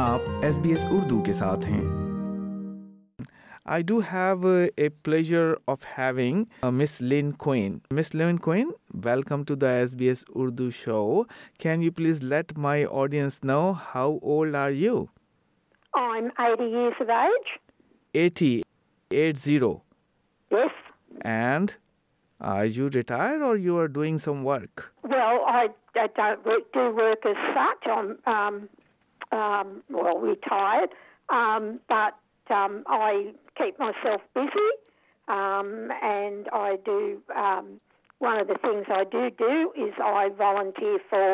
آپ S B S Urdu کے ساتھ ہیں. I do have a pleasure of having Miss Lynn Quinn. Miss Lynn Quinn, welcome to the SBS Urdu show. Can you please let my audience know how old are you? I'm 80 years of age. 80, 80. Yes. And are you retired or you are doing some work? Well, I don't do work as such. I'm retired, but I keep myself busy, and I do, one of the things I do is I volunteer for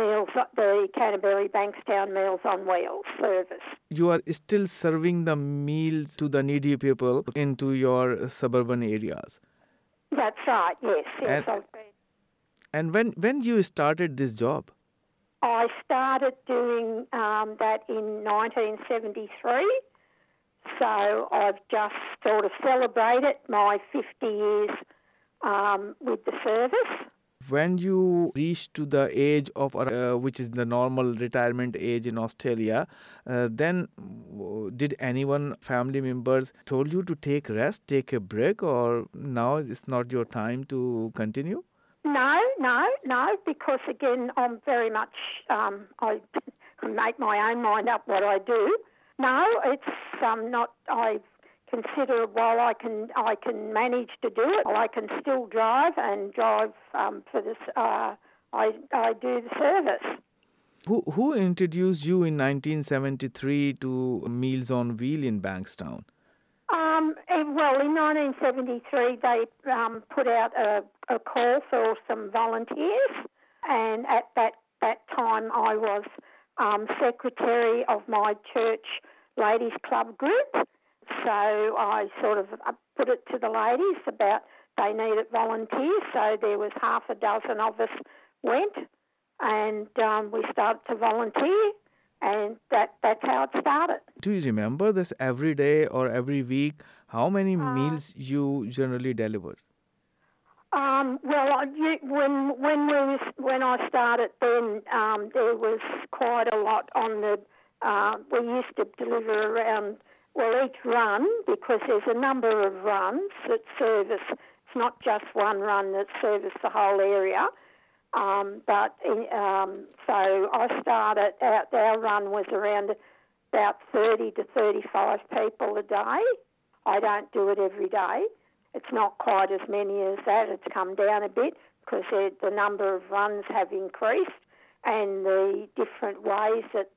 meals at the Canterbury Bankstown Meals on Wheels service. You are still serving the meal to the needy people into your suburban areas. That's right, yes. Yes, I've been. And when you started this job? I started doing that in 1973. So I've just sort of celebrated my 50 years with the service. When you reach to the age of, which is the normal retirement age in Australia, then did anyone, family members, told you to take rest, take a break, or now it's not your time to continue? No, because again, I'm very much, I make my own mind up what I do. No, it's not. I consider while I can manage to do it. I can still drive for this. I do the service. Who introduced you in 1973 to Meals on Wheels in Bankstown? Well, in 1973 they put out a call for some volunteers, and at that time I was secretary of my church ladies club group. So I sort of put it to the ladies about they needed volunteers. So there was half a dozen of us went, and we started to volunteer, and that's how it started. Do you remember this every day or every week? How many meals you generally deliver? When I started then, there was quite a lot on the, we used to deliver around, each run, because there's a number of runs that service, it's not just one run that service the whole area, so I started, our run was around about 30 to 35 people a day. I don't do it every day. It's not quite as many as that. It's come down a bit because the number of runs have increased and the different ways that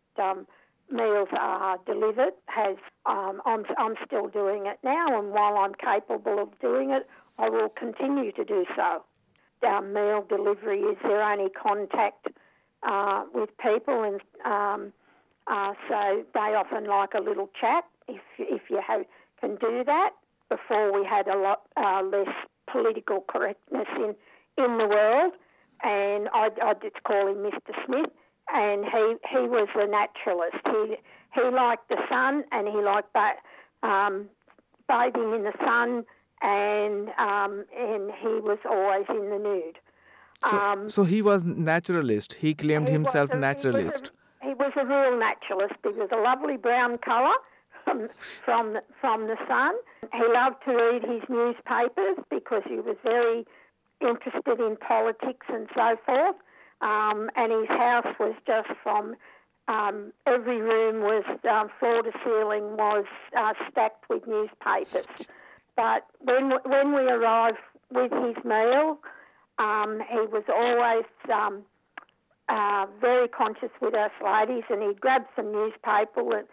meals are delivered has. I'm still doing it now, and while I'm capable of doing it, I will continue to do so. Meal delivery is their only contact with people, and so they often like a little chat if you can do that. Before we had a lot less political correctness in the world, and I just call him Mr. Smith, and he was a naturalist. He liked the sun, and he liked bathing in the sun, and he was always in the nude. So he was naturalist. He claimed himself naturalist. He was a real naturalist. He was a lovely brown colour. From the sun. He loved to read his newspapers because he was very interested in politics and so forth. And his house was just from every room was floor to ceiling was stacked with newspapers. But when we arrived with his meal, he was always very conscious with us ladies, and he grabbed some newspaper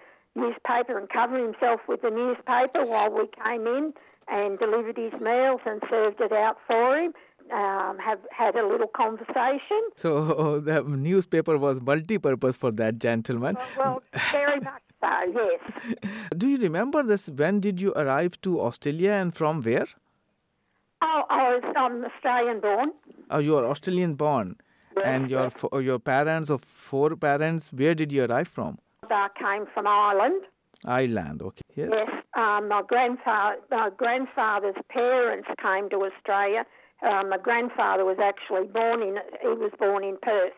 and cover himself with the newspaper while we came in and delivered his meals and served it out for him, had a little conversation. So the newspaper was multi-purpose for that gentleman. Well, very much so, yes. Do you remember this? When did you arrive to Australia and from where? Oh, I'm Australian born. Oh, you are Australian born. Yes. And your parents or foreparents, where did you arrive from? I came from Ireland. Ireland, okay. Yes. Yes. My grandfather's parents came to Australia. My grandfather was actually born in Perth.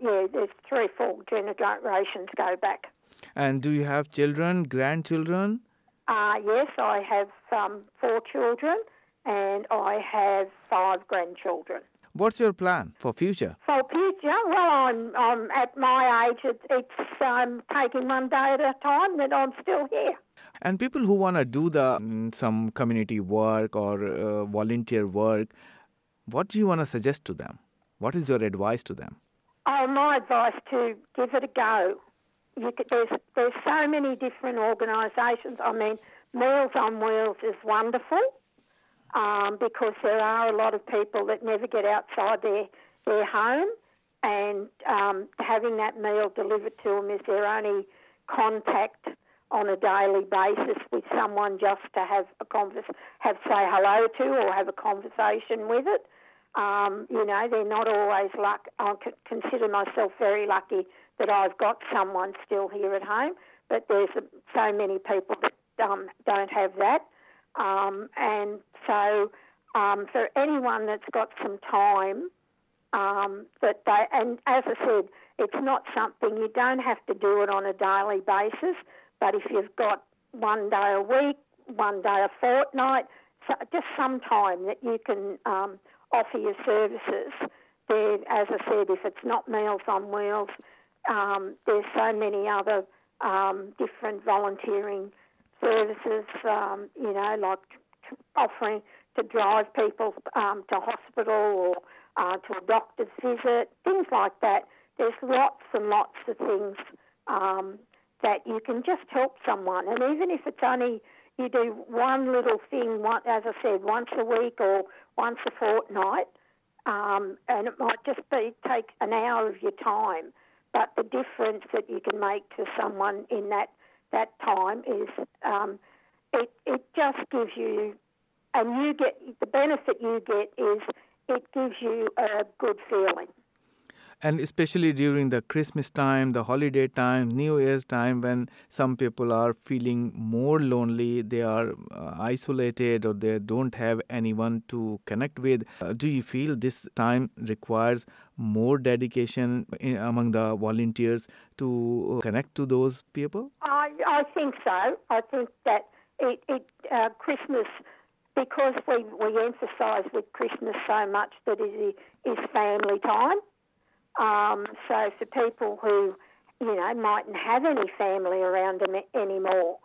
Yeah, there's 3 or 4 generations go back. And do you have children, grandchildren? Yes, I have 4 children and I have 5 grandchildren. What's your plan for future? For future? Well, I'm at my age, it's taking one day at a time that I'm still here. And people who want to do some community work or volunteer work, what do you want to suggest to them? What is your advice to them? Oh, my advice to give it a go. There's so many different organisations. I mean, Meals on Wheels is wonderful. Because there are a lot of people that never get outside their home, and having that meal delivered to them is their only contact on a daily basis with someone just to say hello to or have a conversation with it. They're not always lucky. I consider myself very lucky that I've got someone still here at home, but there's so many people that don't have that. And so for anyone that's got some time, and as I said, it's not something, you don't have to do it on a daily basis, but if you've got one day a week, one day a fortnight, so just some time that you can offer your services, there, as I said, if it's not Meals on Wheels, there's so many other different volunteering services, like offering to drive people to hospital or to a doctor's visit, things like that. There's lots and lots of things that you can just help someone. And even if it's only you do one little thing, as I said, once a week or once a fortnight, and it might just be take an hour of your time. But the difference that you can make to someone in that time is it just gives you, and you get the benefit you get is it gives you a good feeling. And especially during the Christmas time, the holiday time, New Year's time, when some people are feeling more lonely, they are isolated or they don't have anyone to connect with. Do you feel this time requires more dedication among the volunteers to connect to those people? I think so. I think that it Christmas, because we emphasise with Christmas so much that it is family time. So for people who, mightn't have any family around them anymore,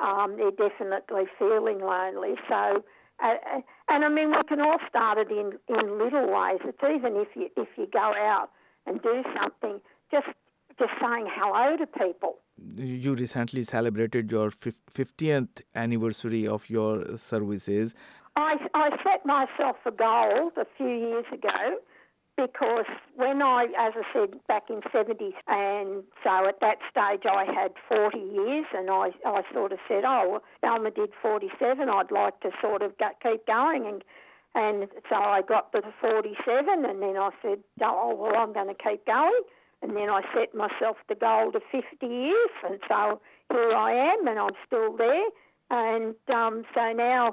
they're definitely feeling lonely. So, we can all start it in little ways. It's even if you go out and do something, just saying hello to people. You recently celebrated your 50th anniversary of your services. I set myself a goal a few years ago, because when as I said, back in 70s, and so at that stage I had 40 years, and I sort of said, Alma did 47, I'd like to sort of keep going. And so I got to the 47, and then I said, I'm going to keep going. And then I set myself the goal to 50 years, and so here I am, and I'm still there. And so now,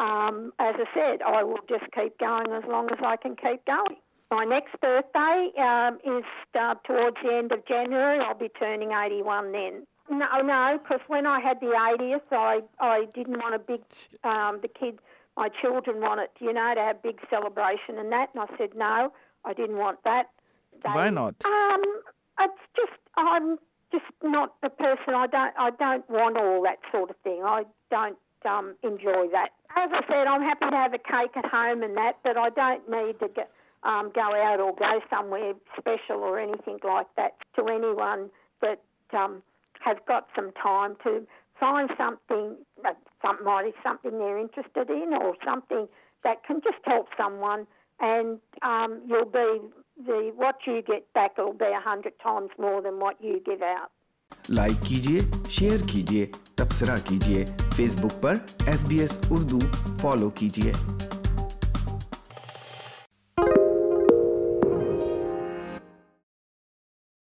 as I said, I will just keep going as long as I can keep going. My next birthday is towards the end of January. I'll be turning 81 then. No, because when I had the 80th, I didn't want a big, my children wanted, to have a big celebration and that. And I said, no, I didn't want that. Why not? It's just, I'm just not the person. I don't want all that sort of thing. I don't enjoy that. As I said, I'm happy to have a cake at home and that, but I don't need to get... go out or go somewhere special or anything like that. To anyone that has got some time to find something they're interested in or something that can just help someone, and you'll be what you get back will be 100 times more than what you give out. Like کیجیے، share کیجیے، تبصرہ کیجیے، Facebook پر SBS Urdu follow کیجیے.